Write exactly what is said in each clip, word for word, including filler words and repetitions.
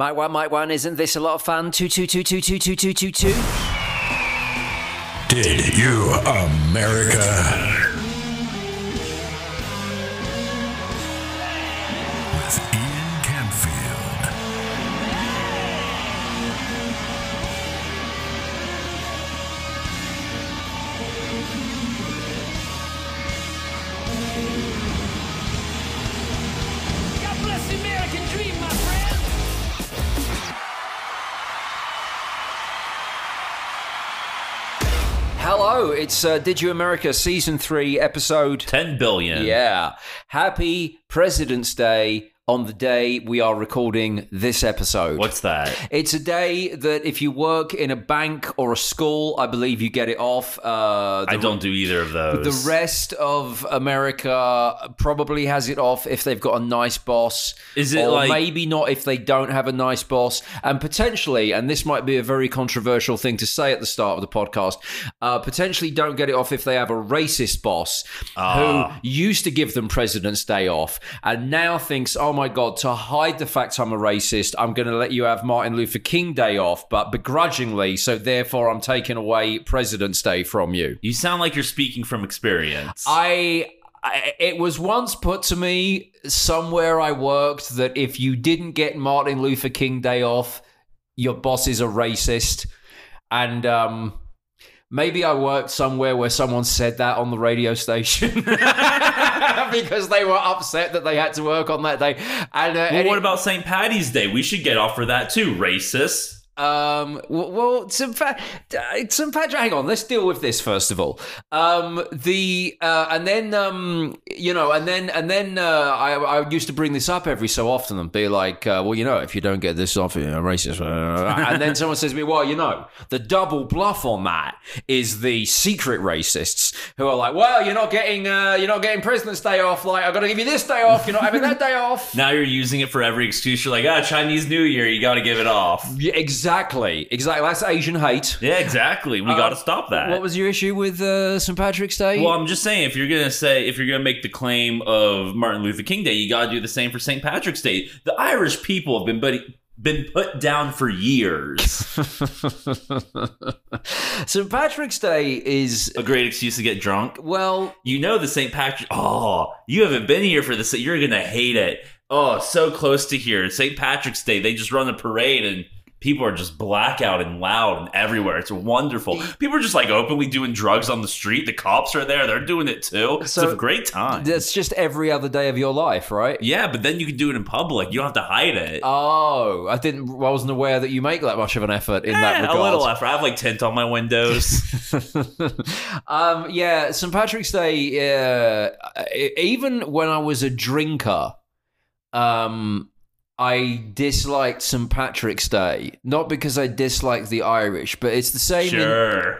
Mike one, Mike one, isn't this a lot of fun? Two, two, two, two, two, two, two, two, two. Did you America? Hello, it's uh, Did You America, Season three, Episode... ten billion. Yeah. Happy President's Day on the day we are recording this episode. What's that? It's a day that if you work in a bank or a school, I believe you get it off. Uh, I don't re- do either of those. The rest of America probably has it off if they've got a nice boss. Is it or like- maybe not if they don't have a nice boss. And potentially, and this might be a very controversial thing to say at the start of the podcast, uh, potentially don't get it off if they have a racist boss uh. who used to give them President's Day off and now thinks, oh, Oh my God, to hide the fact I'm a racist, I'm going to let you have Martin Luther King Day off, but begrudgingly, so therefore I'm taking away President's Day from you. You sound like you're speaking from experience. I... I, it was once put to me somewhere I worked that if you didn't get Martin Luther King Day off, your boss is a racist. And um, maybe I worked somewhere where someone said that on the radio station. Because they were upset that they had to work on that day. And uh, well, and what it, about Saint Patty's Day? We should get off for that too, racist. Um, well, well Saint Pat- Saint Patrick, hang on, let's deal with this first of all. Um, the uh, and then um, you know, and then and then uh, I, I used to bring this up every so often and be like, uh, well, you know, if you don't get this off, you're racist. And then someone says to me, well, you know, the double bluff on that is the secret racists who are like, well, you're not getting uh, you're not getting President's Day off. Like, I've got to give you this day off. You're not having that day off. Now you're using it for every excuse. You're like, ah, oh, Chinese New Year, you got to give it off. Yeah, exactly. Exactly, exactly. That's Asian hate. Yeah, exactly. We um, got to stop that. What was your issue with uh, Saint Patrick's Day? Well, I'm just saying, if you're gonna say, if you're gonna make the claim of Martin Luther King Day, you got to do the same for Saint Patrick's Day. The Irish people have been buddy. Been put down for years. Saint Patrick's Day is a great excuse to get drunk. Well, you know the Saint Patrick. Oh, you haven't been here for this. You're gonna hate it. Oh, so close to here. Saint Patrick's Day. They just run a parade and. People are just blackout and loud and everywhere. It's wonderful. People are just like openly doing drugs on the street. The cops are there. They're doing it too. So it's a great time. That's just every other day of your life, right? Yeah, but then you can do it in public. You don't have to hide it. Oh, I didn't. I wasn't aware that you make that much of an effort in eh, that regard. A little effort. I have like tint on my windows. um, yeah, Saint Patrick's Day, uh, even when I was a drinker, um... I disliked Saint Patrick's Day, not because I disliked the Irish, but it's the same, sure. in,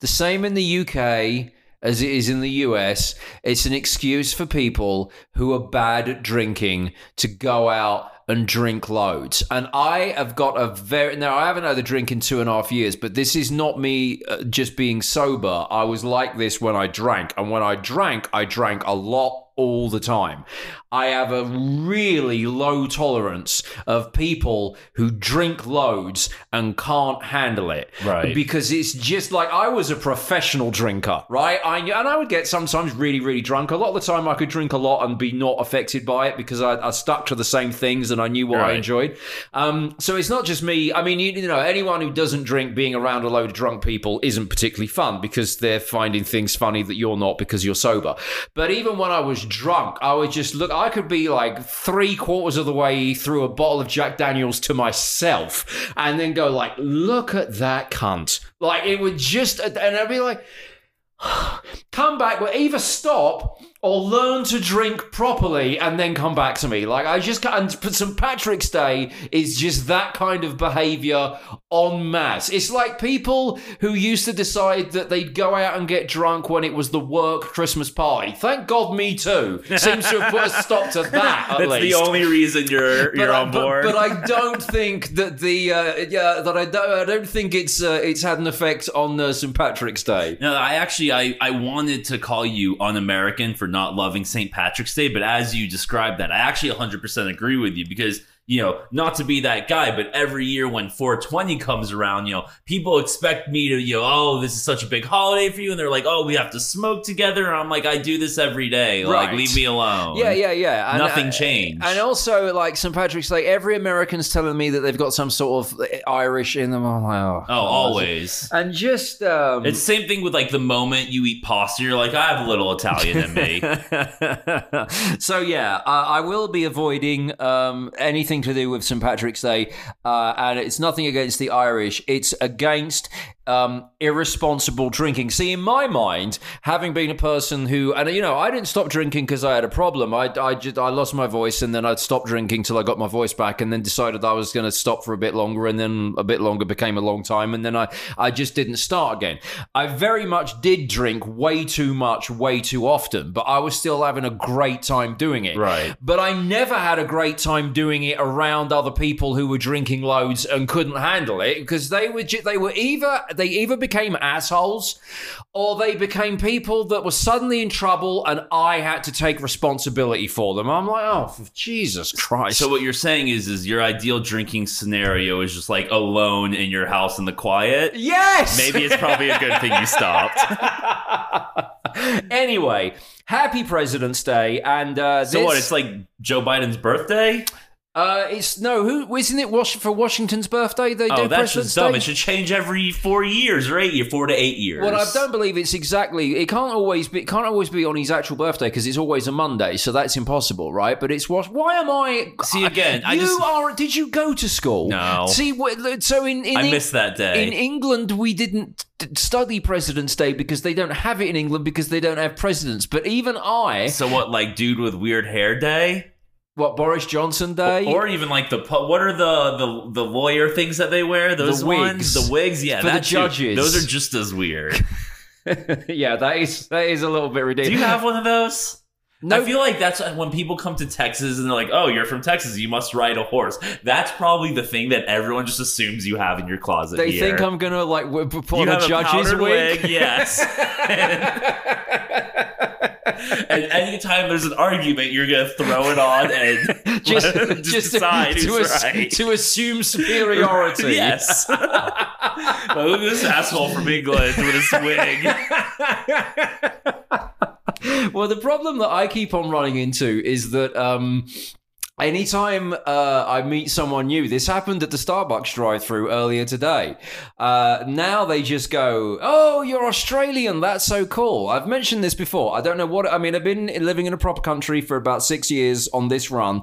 the same in the U K as it is in the U S. It's an excuse for people who are bad at drinking to go out and drink loads. And I have got a very... Now, I haven't had a drink in two and a half years, but this is not me just being sober. I was like this when I drank. And when I drank, I drank a lot all the time. I have a really low tolerance of people who drink loads and can't handle it. Right. Because it's just like, I was a professional drinker, right? I And I would get sometimes really, really drunk. A lot of the time I could drink a lot and be not affected by it because I, I stuck to the same things and I knew what right. I enjoyed. Um, so it's not just me. I mean, you, you know, anyone who doesn't drink, being around a load of drunk people isn't particularly fun because they're finding things funny that you're not because you're sober. But even when I was drunk, I would just look... I could be like three quarters of the way through a bottle of Jack Daniels to myself and then go like, look at that cunt. Like it would just, and I'd be like, come back, but either stop or learn to drink properly and then come back to me. Like I just, and Saint Patrick's Day is just that kind of behavior en masse. It's like people who used to decide that they'd go out and get drunk when it was the work Christmas party. Thank God Me Too seems to have put a stop to that at That's least. The only reason you're, you're on board. But, but I don't think that the, uh, yeah, that I don't, I don't think it's, uh, it's had an effect on uh, Saint Patrick's Day. No, I actually, I, I wanted to call you un-American for not loving Saint Patrick's Day, but as you described that, I actually one hundred percent agree with you because you know, not to be that guy, but every year when four twenty comes around, you know, people expect me to, you know, oh, this is such a big holiday for you. And they're like, oh, we have to smoke together. And I'm like, I do this every day. Right. Like, leave me alone. Yeah, yeah, yeah. And nothing I, changed. And also, like, Saint Patrick's Day, every American's telling me that they've got some sort of Irish in them. I'm like, oh, oh always. And just... Um, it's the same thing with, like, the moment you eat pasta, you're like, I have a little Italian in me. So, yeah, I, I will be avoiding um, anything to do with Saint Patrick's Day, uh, and it's nothing against the Irish. It's against um, irresponsible drinking. See, in my mind, having been a person who, and you know, I didn't stop drinking because I had a problem. I, I just I lost my voice, and then I'd stopped drinking till I got my voice back, and then decided I was going to stop for a bit longer, and then a bit longer became a long time, and then I I just didn't start again. I very much did drink way too much, way too often, but I was still having a great time doing it. Right. But I never had a great time doing it around other people who were drinking loads and couldn't handle it, because they were ju- they were either they either became assholes or they became people that were suddenly in trouble, and I had to take responsibility for them. I'm like, oh, for Jesus Christ. So what you're saying is is your ideal drinking scenario is just like alone in your house in the quiet? Yes! Maybe it's probably a good thing you stopped. Anyway, happy President's Day. And uh, so this- what, it's like Joe Biden's birthday? Uh, it's no, who isn't it Was- for Washington's birthday? They oh, do that's President's just dumb. Day? It should change every four years or eight years, four to eight years. Well, I don't believe it's exactly. It can't always be. It can't always be on his actual birthday because it's always a Monday, so that's impossible, right? But it's what? Why am I? See again. I, you I just, are. Did you go to school? No. See, so in, in I missed that day in England. We didn't study President's Day because they don't have it in England because they don't have presidents. But even I. So what? Like dude with weird hair day. What, Boris Johnson Day? Or even like the, what are the the, the lawyer things that they wear? Those the wigs. Ones? The wigs, yeah. For the judges. Too. Those are just as weird. Yeah, that is that is a little bit ridiculous. Do you have one of those? No. I feel like that's when people come to Texas and they're like, oh, you're from Texas, you must ride a horse. That's probably the thing that everyone just assumes you have in your closet. They here. Think I'm going to like whip upon a judge's wig? wig? Yes. And any time there's an argument, you're going to throw it on and just, just, just decide to, who's to, right. To assume superiority. Yes. Look at this asshole from England with his wig. Well, the problem that I keep on running into is that um, anytime uh, I meet someone new, this happened at the Starbucks drive-thru earlier today. Uh, now they just go, oh, you're Australian. That's so cool. I've mentioned this before. I don't know what, I mean, I've been living in a proper country for about six years on this run.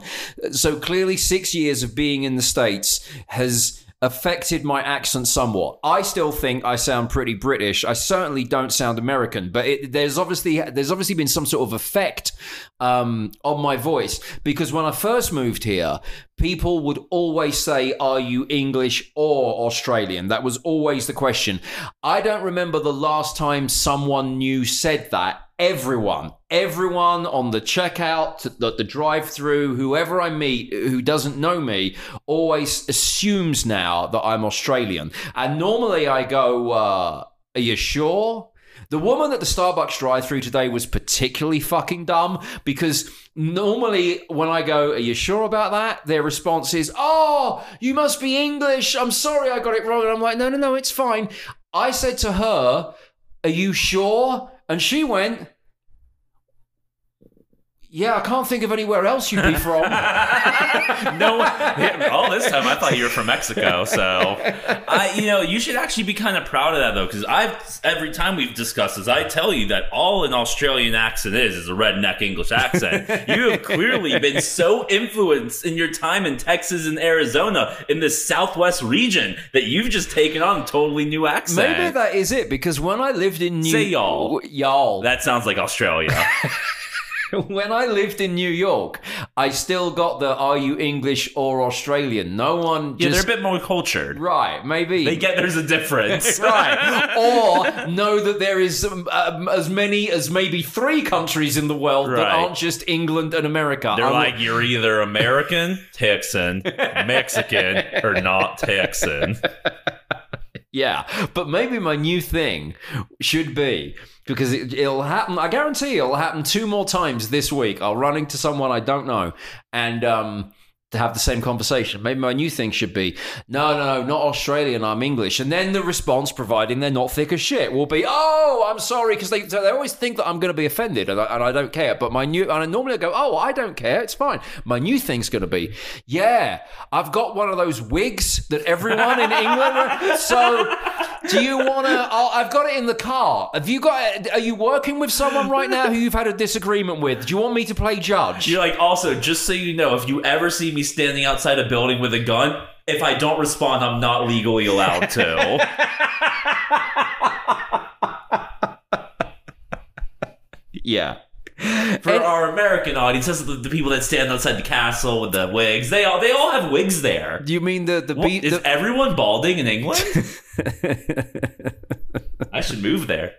So clearly six years of being in the States has affected my accent somewhat. I still think I sound pretty British. I certainly don't sound American, but it, there's obviously there's obviously been some sort of effect um, on my voice, because when I first moved here, people would always say, are you English or Australian? That was always the question. I don't remember the last time someone new said that. Everyone, everyone on the checkout, the, the drive-through, whoever I meet who doesn't know me always assumes now that I'm Australian. And normally I go, uh, are you sure? The woman at the Starbucks drive-thru today was particularly fucking dumb, because normally when I go, are you sure about that? Their response is, oh, you must be English. I'm sorry I got it wrong. And I'm like, no, no, no, it's fine. I said to her, are you sure? And she went, yeah, I can't think of anywhere else you'd be from. No, all this time I thought you were from Mexico. So, I, you know, you should actually be kind of proud of that, though, because I've every time we've discussed this, I tell you that all an Australian accent is is a redneck English accent. You have clearly been so influenced in your time in Texas and Arizona in this Southwest region that you've just taken on a totally new accent. Maybe that is it, because when I lived in New York, say y'all, y'all, that sounds like Australia. When I lived in New York, I still got the "Are you English or Australian?" No one. Just... Yeah, they're a bit more cultured, right? Maybe they get there's a difference, right? Or know that there is um, um, as many as maybe three countries in the world right. that aren't just England and America. They're I'm... like you're either American, Texan, Mexican, or not Texan. Yeah, but maybe my new thing should be, because it, it'll happen, I guarantee it'll happen two more times this week. I'll run into someone I don't know, and um, to have the same conversation. Maybe my new thing should be, no, no, not Australian, I'm English. And then the response, providing they're not thick as shit, will be, oh, I'm sorry, because they, they always think that I'm going to be offended and I, and I don't care. But my new, and I normally go, oh, I don't care, it's fine. My new thing's going to be, yeah, I've got one of those wigs that everyone in England, so do you want to, oh, I've got it in the car. Have you got, are you working with someone right now who you've had a disagreement with? Do you want me to play judge? You're like, also, just so you know, if you ever see me standing outside a building with a gun, if I don't respond, I'm not legally allowed to. Yeah. For and, our American audience, the, the people that stand outside the castle with the wigs, they all they all have wigs there. Do you mean the the, well, be- is the- everyone balding in England? I should move there.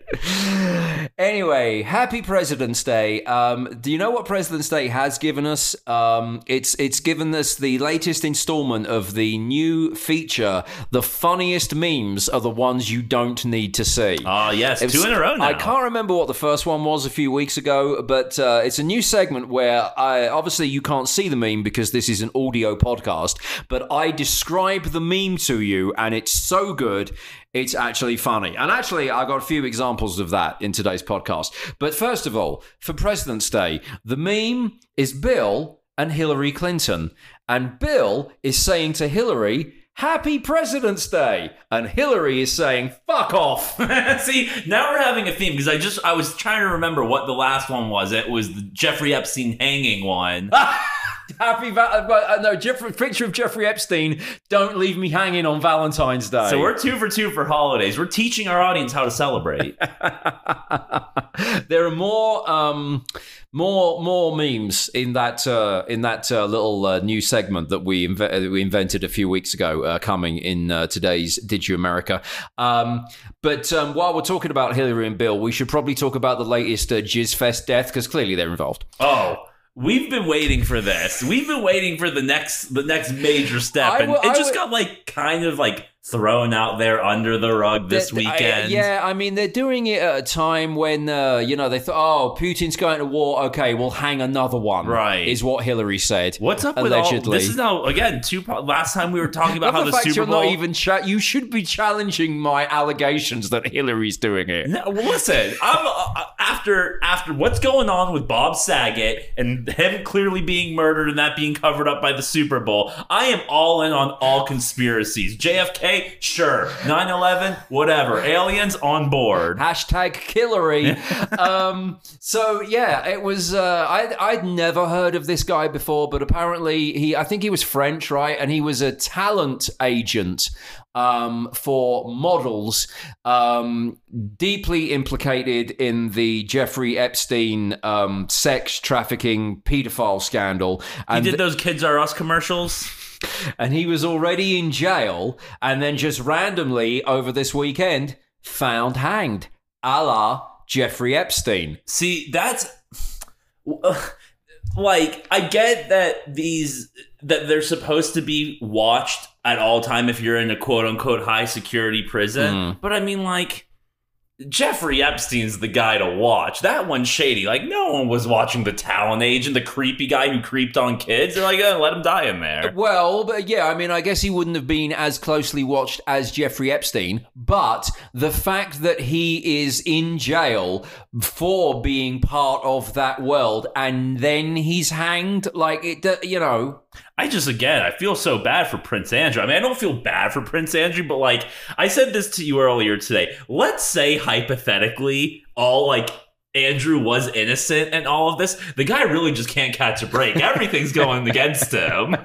Anyway, happy President's Day. Um, do you know what President's Day has given us? Um, it's it's given us the latest installment of the new feature. The funniest memes are the ones you don't need to see. Ah, uh, yes, was, two in a row now. I can't remember what the first one was a few weeks ago, but uh, it's a new segment where I, obviously you can't see the meme because this is an audio podcast, but I describe the meme to you, and it's so good. It's actually funny. And actually, I got a few examples of that in today's podcast. But first of all, for President's Day, the meme is Bill and Hillary Clinton. And Bill is saying to Hillary, happy President's Day. And Hillary is saying, fuck off. See, now we're having a theme, because I just, I was trying to remember what the last one was. It was the Jeffrey Epstein hanging one. Happy va- no Jeffrey, picture of Jeffrey Epstein. Don't leave me hanging on Valentine's Day. So we're two for two for holidays. We're teaching our audience how to celebrate. There are more, um, more, more memes in that uh, in that uh, little uh, new segment that we inv- we invented a few weeks ago, uh, coming in uh, today's Did You America? Um, but um, while we're talking about Hillary and Bill, we should probably talk about the latest uh, Jizz Fest death, because clearly they're involved. Oh. We've been waiting for this. We've been waiting for the next the next major step. And I, I, it just got like kind of like thrown out there under the rug this weekend. I, yeah, I mean, they're doing it at a time when, uh, you know, they thought, oh, Putin's going to war. Okay, we'll hang another one. Right. Is what Hillary said. What's up allegedly. with all this? Is now, again, two, last time we were talking about how the, the fact Super you're Bowl. Not even cha- you should be challenging my allegations that Hillary's doing it. No, well, listen, I'm. Uh, After after what's going on with Bob Saget and him clearly being murdered and that being covered up by the Super Bowl, I am all in on all conspiracies. J F K, sure. nine eleven, whatever. Aliens, on board. Hashtag Hillary. um, so, yeah, it was... Uh, I, I'd never heard of this guy before, but apparently he... I think he was French, right? And he was a talent agent um, for models, um, deeply implicated in the Jeffrey Epstein um, sex trafficking pedophile scandal. And he did those Kids Are Us commercials. And he was already in jail, and then just randomly over this weekend found hanged, a la Jeffrey Epstein. See, that's... Like, I get that these that they're supposed to be watched at all time if you're in a quote unquote high security prison, mm. but I mean, like, Jeffrey Epstein's the guy to watch. That one's shady. Like, no one was watching the talent agent, the creepy guy who creeped on kids. They're like, oh, let him die in there. Well, but yeah, I mean, I guess he wouldn't have been as closely watched as Jeffrey Epstein, but the fact that he is in jail for being part of that world and then he's hanged, like, it, you know... I just, again, I feel so bad for Prince Andrew. I mean, I don't feel bad for Prince Andrew, but, like, I said this to you earlier today. Let's say, hypothetically, all, like, Andrew was innocent and all of this. The guy really just can't catch a break. Everything's going against him.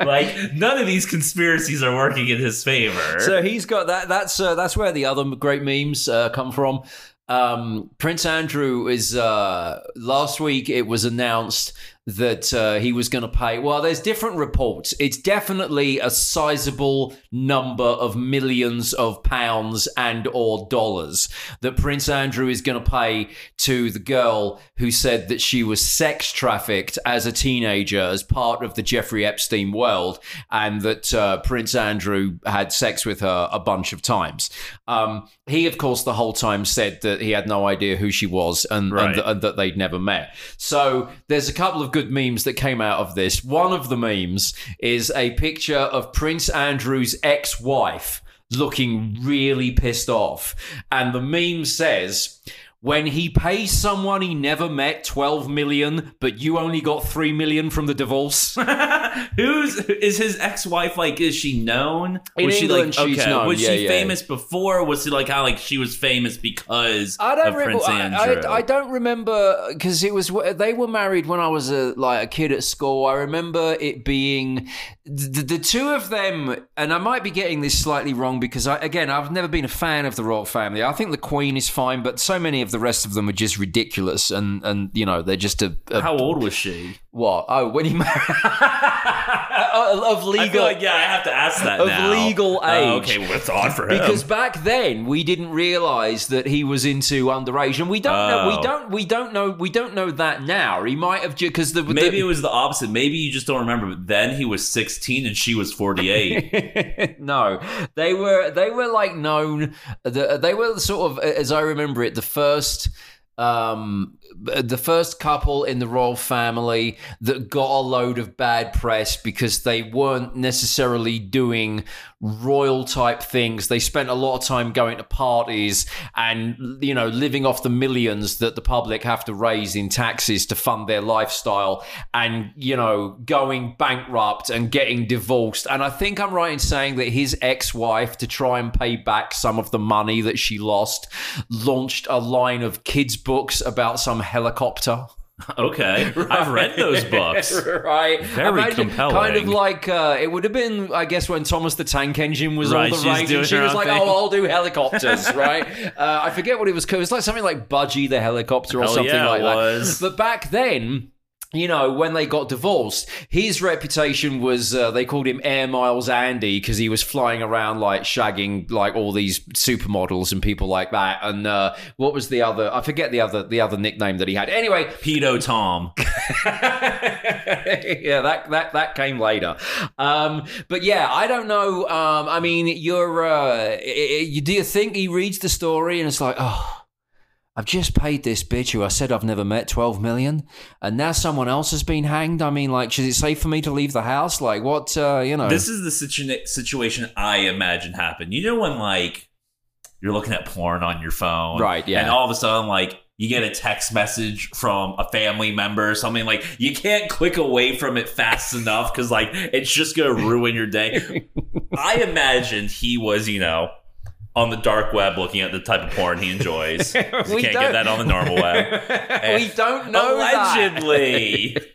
Like, none of these conspiracies are working in his favor. So he's got that. That's uh, that's where the other great memes uh, come from. Um, Prince Andrew is, uh, last week it was announced that uh, he was going to pay. Well, there's different reports. It's definitely a sizable number of millions of pounds and or dollars that Prince Andrew is going to pay to the girl who said that she was sex trafficked as a teenager as part of the Jeffrey Epstein world, and that uh, Prince Andrew had sex with her a bunch of times. Um, he, of course, the whole time said that he had no idea who she was and, right. and, th- and that they'd never met. So there's a couple of of good memes that came out of this. One of the memes is a picture of Prince Andrew's ex-wife looking really pissed off. And the meme says, when he pays someone he never met twelve million, but you only got three million from the divorce. Who's is his ex-wife like? Is she known? In was England, she like, she's okay. known. Was yeah, she yeah. famous before? Was it like how like she was famous because I don't of re- Prince Andrew? I, I, I don't remember because it was they were married when I was a, like a kid at school. I remember it being the, the two of them, and I might be getting this slightly wrong because I, again I've never been a fan of the royal family. I think the Queen is fine, but so many of the rest of them are just ridiculous, and and you know they're just a, a how old was she what oh when he married of legal I feel like, yeah I have to ask that of now. legal age oh, okay well that's odd for him because back then we didn't realize that he was into underage, and we don't oh. know we don't we don't know we don't know that now. He might have because the maybe the, it was the opposite. Maybe you just don't remember, but then he was sixteen and she was forty-eight. No, they were they were like known they were sort of, as I remember it, the first First, um, the first couple in the royal family that got a load of bad press because they weren't necessarily doing royal type things. They spent a lot of time going to parties and, you know, living off the millions that the public have to raise in taxes to fund their lifestyle and, you know, going bankrupt and getting divorced. And I think I'm right in saying that his ex-wife, to try and pay back some of the money that she lost, launched a line of kids' books about some helicopter. Okay, right. I've read those books. Right, very Imagine, compelling. Kind of like uh, it would have been, I guess, when Thomas the Tank Engine was right, all the rage, and she was like, thing. "Oh, I'll do helicopters." Right? Uh, I forget what it was called. It was like something like Budgie the Helicopter or Hell something yeah, like was. that. But back then, you know, when they got divorced, his reputation was, uh, they called him Air Miles Andy because he was flying around like shagging like all these supermodels and people like that. And uh, what was the other, I forget the other the other nickname that he had. Anyway. Pedo Tom. Yeah, that, that, that came later. Um, but yeah, I don't know. Um, I mean, you're, uh, you, do you think he reads the story and it's like, oh, I've just paid this bitch who I said I've never met twelve million, and now someone else has been hanged. I mean, like, is it safe for me to leave the house? Like, what, uh, you know? This is the situ- situation I imagine happened. You know when, like, you're looking at porn on your phone? Right, yeah. And all of a sudden, like, you get a text message from a family member or something. Like, you can't click away from it fast enough because, like, it's just going to ruin your day. I imagine he was, you know, on the dark web looking at the type of porn he enjoys. You can't get that on the normal web. And we don't know allegedly, that.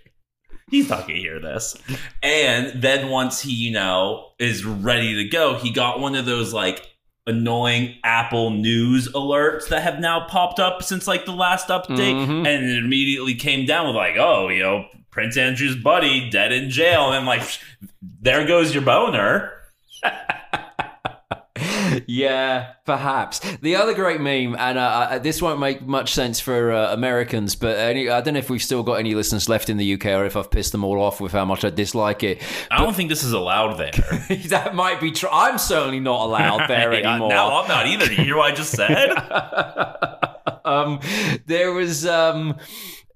He's not going to hear this. And then once he, you know, is ready to go, he got one of those, like, annoying Apple News alerts that have now popped up since, like, the last update. Mm-hmm. And it immediately came down with, like, oh, you know, Prince Andrew's buddy dead in jail. And, like, there goes your boner. Yeah, perhaps. The other great meme, and uh, this won't make much sense for uh, Americans, but any, I don't know if we've still got any listeners left in the U K or if I've pissed them all off with how much I dislike it. But I don't think this is allowed there. That might be true. I'm certainly not allowed there anymore. No, I'm not either. You hear what I just said? um, there was... Um,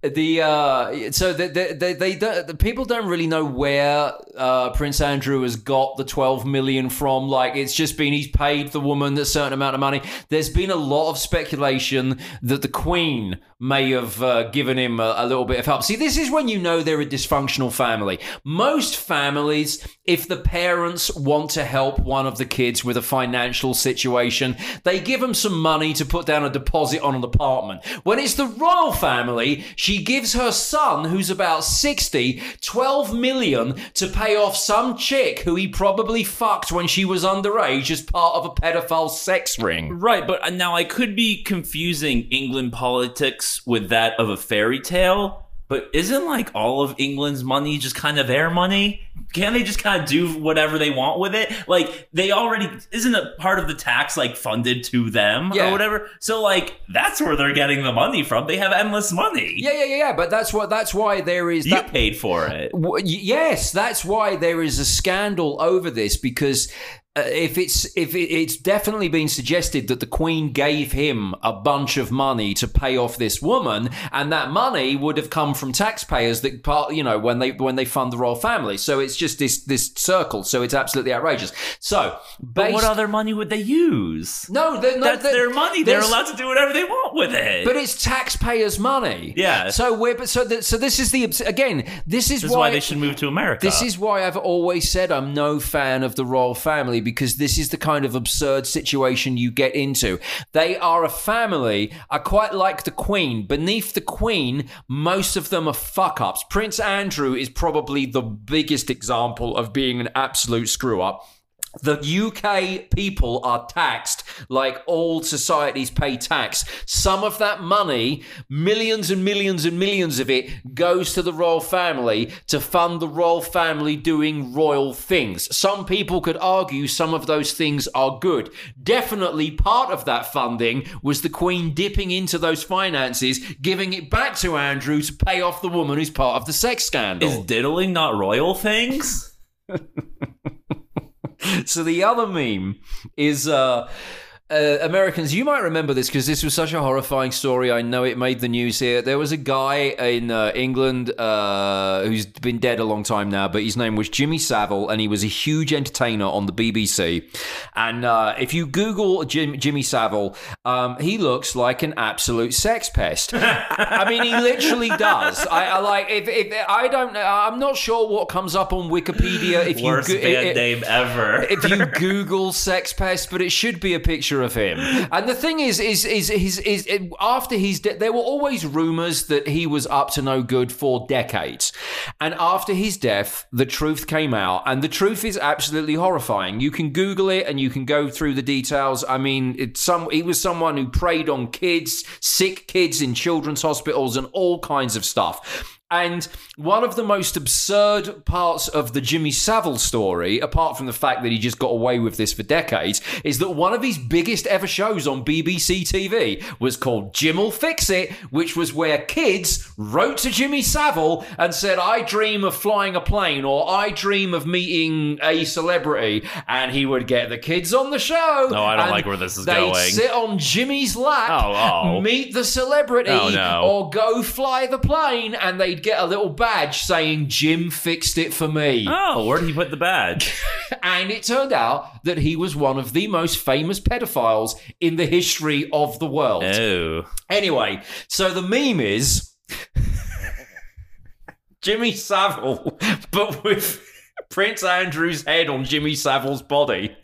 The uh, so the, the, they they don't, the people don't really know where uh, Prince Andrew has got the twelve million from. Like, it's just been he's paid the woman a certain amount of money. There's been a lot of speculation that the Queen may have uh, given him a, a little bit of help. See, this is when you know they're a dysfunctional family. Most families, if the parents want to help one of the kids with a financial situation, they give them some money to put down a deposit on an apartment. When it's the royal family, she She gives her son, who's about sixty, twelve million to pay off some chick who he probably fucked when she was underage as part of a pedophile sex ring. Right, but now I could be confusing England politics with that of a fairy tale, but isn't like all of England's money just kind of their money? Can't they just kind of do whatever they want with it? Like, they already, isn't a part of the tax, like, funded to them yeah. or whatever? So, like, that's where they're getting the money from. They have endless money. Yeah, yeah, yeah, yeah. But that's what, that's why there is... You that, paid for it. W- yes, that's why there is a scandal over this, because Uh, if it's if it, it's definitely been suggested that the Queen gave him a bunch of money to pay off this woman, and that money would have come from taxpayers that part, you know, when they when they fund the royal family. So it's just this this circle. So it's absolutely outrageous. So, based, but what other money would they use? No, they're not, that's they're, their money. They're allowed to do whatever they want with it. But it's taxpayers' money. Yeah. So we're so th- so this is the again. This is, this why, is why they should move to America. This is why I've always said I'm no fan of the royal family, because this is the kind of absurd situation you get into. They are a family, are quite like the Queen. Beneath the Queen, most of them are fuck-ups. Prince Andrew is probably the biggest example of being an absolute screw-up. The U K people are taxed like all societies pay tax. Some of that money, millions and millions and millions of it, goes to the royal family to fund the royal family doing royal things. Some people could argue some of those things are good. Definitely part of that funding was the Queen dipping into those finances, giving it back to Andrew to pay off the woman who's part of the sex scandal. Is diddling not royal things? So the other meme is uh, uh, Americans. You might remember this because this was such a horrifying story. I know it made the news here. There was a guy in uh, England uh, who's been dead a long time now, but his name was Jimmy Savile, and he was a huge entertainer on the B B C. And uh, if you Google Jim, Jimmy Savile, um, he looks like an absolute sex pest. I mean, he literally does. I, I like if, if I don't. I'm not sure what comes up on Wikipedia. If worst you go- band it, name ever. If you Google sex pest, but it should be a picture of him. And the thing is, is, is, is, is, is after he's dead, there were always rumors that he was up to no good for decades. And after his death, the truth came out, and the truth is absolutely horrifying. You can Google it, and you can go through the details. I mean, it's some, he was someone who preyed on kids, sick kids in children's hospitals, and all kinds of stuff. And one of the most absurd parts of the Jimmy Savile story, apart from the fact that he just got away with this for decades, is that one of his biggest ever shows on B B C T V was called Jim'll Fix It, which was where kids wrote to Jimmy Savile and said, I dream of flying a plane, or I dream of meeting a celebrity, and he would get the kids on the show. No, I don't like where this is going. They'd sit on Jimmy's lap, oh, oh. meet the celebrity, oh, no. or go fly the plane, and they'd get a little badge saying Jim fixed it for me. Oh, where did he put the badge? And it turned out that he was one of the most famous pedophiles in the history of the world. Oh. Anyway, so the meme is Jimmy Savile, but with Prince Andrew's head on Jimmy Savile's body.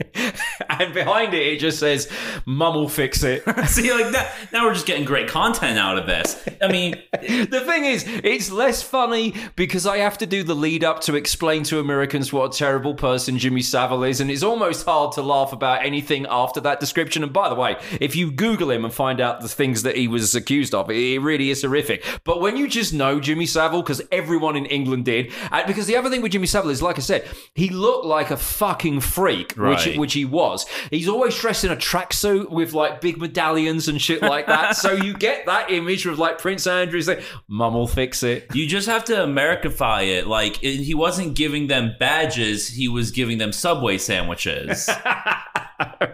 And behind it, it just says, Mum'll fix it. See, like that, now we're just getting great content out of this. I mean, the thing is, it's less funny because I have to do the lead up to explain to Americans what a terrible person Jimmy Savile is. And it's almost hard to laugh about anything after that description. And by the way, if you Google him and find out the things that he was accused of, it really is horrific. But when you just know Jimmy Savile, because everyone in England did, and because the other thing with Jimmy Savile is, like I said, he looked like a fucking freak, right. which which he was. He's always dressed in a tracksuit with like big medallions and shit like that. So you get that image of like Prince Andrew's like, Mum'll fix it. You just have to Americify it. Like it, he wasn't giving them badges; he was giving them Subway sandwiches.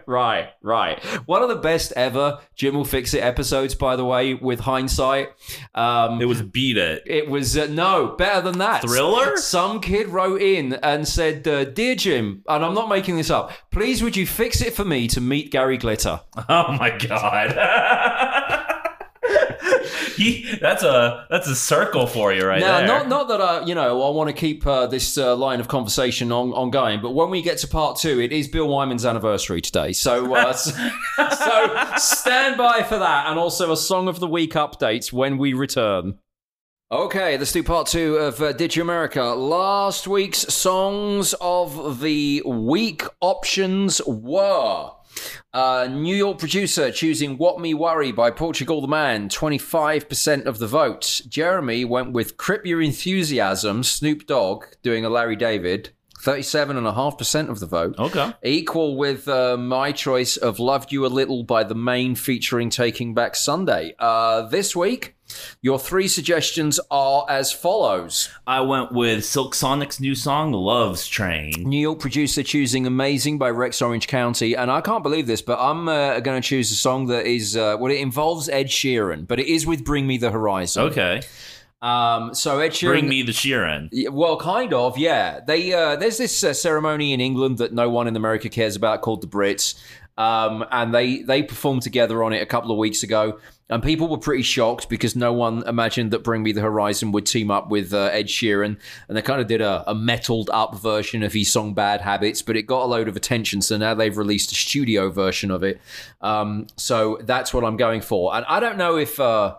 Right, right. One of the best ever Jim'll Fix It episodes, by the way, with hindsight. Um, it was Beat It. It was, uh, no, better than that. Thriller? Some kid wrote in and said, uh, Dear Jim, and I'm not making this up, please would you fix it for me to meet Gary Glitter? Oh, my God. He, that's a that's a circle for you right now, there. Not not that I you know I want to keep uh, this uh, line of conversation on ongoing, but when we get to part two, it is Bill Wyman's anniversary today, so uh, so, so stand by for that, and also a song of the week updates when we return. Okay, let's do part two of uh, Did You America? Last week's songs of the week options were. Uh, New York producer choosing What Me Worry by Portugal the Man, twenty-five percent of the vote. Jeremy went with Crip Your Enthusiasm, Snoop Dogg doing a Larry David, thirty-seven point five percent of the vote. Okay. Equal with uh, my choice of Loved You a Little by The Maine featuring Taking Back Sunday. Uh, this week, Your three suggestions are as follows. I went with Silk Sonic's new song, Love's Train. New York producer choosing Amazing by Rex Orange County. And I can't believe this, but I'm uh, going to choose a song that is, uh, well, it involves Ed Sheeran, but it is with Bring Me the Horizon. Okay. Um, so Ed Sheeran, Bring Me the Sheeran. Well, kind of, yeah. They uh, there's this uh, ceremony in England that no one in America cares about called the Brits. Um, and they, they performed together on it a couple of weeks ago, and people were pretty shocked because no one imagined that Bring Me the Horizon would team up with uh, Ed Sheeran, and they kind of did a, a metalled up version of his song Bad Habits, but it got a load of attention, so now they've released a studio version of it. Um, so that's what I'm going for. And I don't know if... Uh,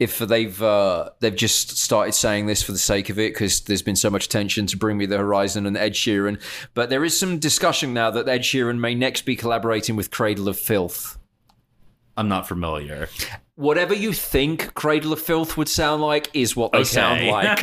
If they've uh, they've just started saying this for the sake of it because there's been so much attention to Bring Me the Horizon and Ed Sheeran. But there is some discussion now that Ed Sheeran may next be collaborating with Cradle of Filth. I'm not familiar. Whatever you think Cradle of Filth would sound like is what they okay. sound like.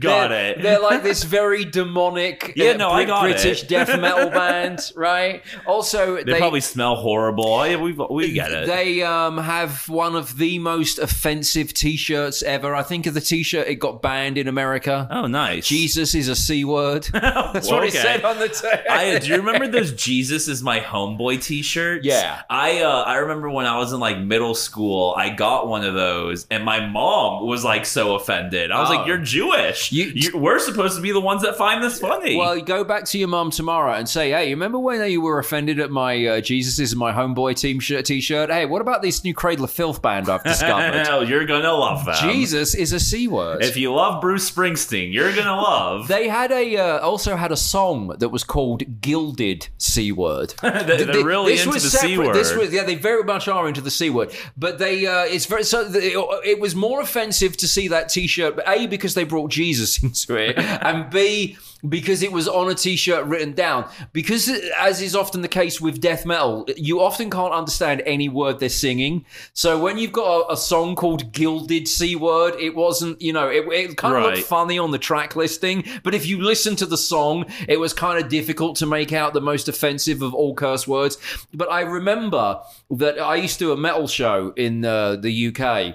Got they're, it. They're like this very demonic yeah, uh, no, Brit- I got British it. death metal band, right? Also, they, they probably smell horrible. I, we, we get it. They um, have one of the most offensive T-shirts ever. I think of the T-shirt, it got banned in America. Oh, nice. Jesus is a C-word. That's well, what okay. it said on the t- Do you remember those Jesus is my homeboy T-shirts? Yeah. I I uh, I remember when I was in like middle school, I got one of those, and my mom was like so offended. I was oh. like, "You're Jewish. You, you, we're supposed to be the ones that find this funny." Well, you go back to your mom tomorrow and say, "Hey, you remember when you were offended at my uh, Jesus is my homeboy team shirt T-shirt? Hey, what about this new Cradle of Filth band I've discovered? Hell, you're gonna love them. Jesus is a C word. If you love Bruce Springsteen, you're gonna love." They had a uh, also had a song that was called Gilded C Word. they're, they're really this into was the C word. This Yeah, they very much are into the C word, but they uh, it's very so it, it was more offensive to see that T-shirt, but A, because they brought Jesus into it, and B, because it was on a T-shirt written down. Because, as is often the case with death metal, you often can't understand any word they're singing. So when you've got a, a song called Gilded C-Word, it wasn't, you know, it, it kind of right. looked funny on the track listing. But if you listen to the song, it was kind of difficult to make out the most offensive of all curse words. But I remember that I used to do a metal show in uh, the U K,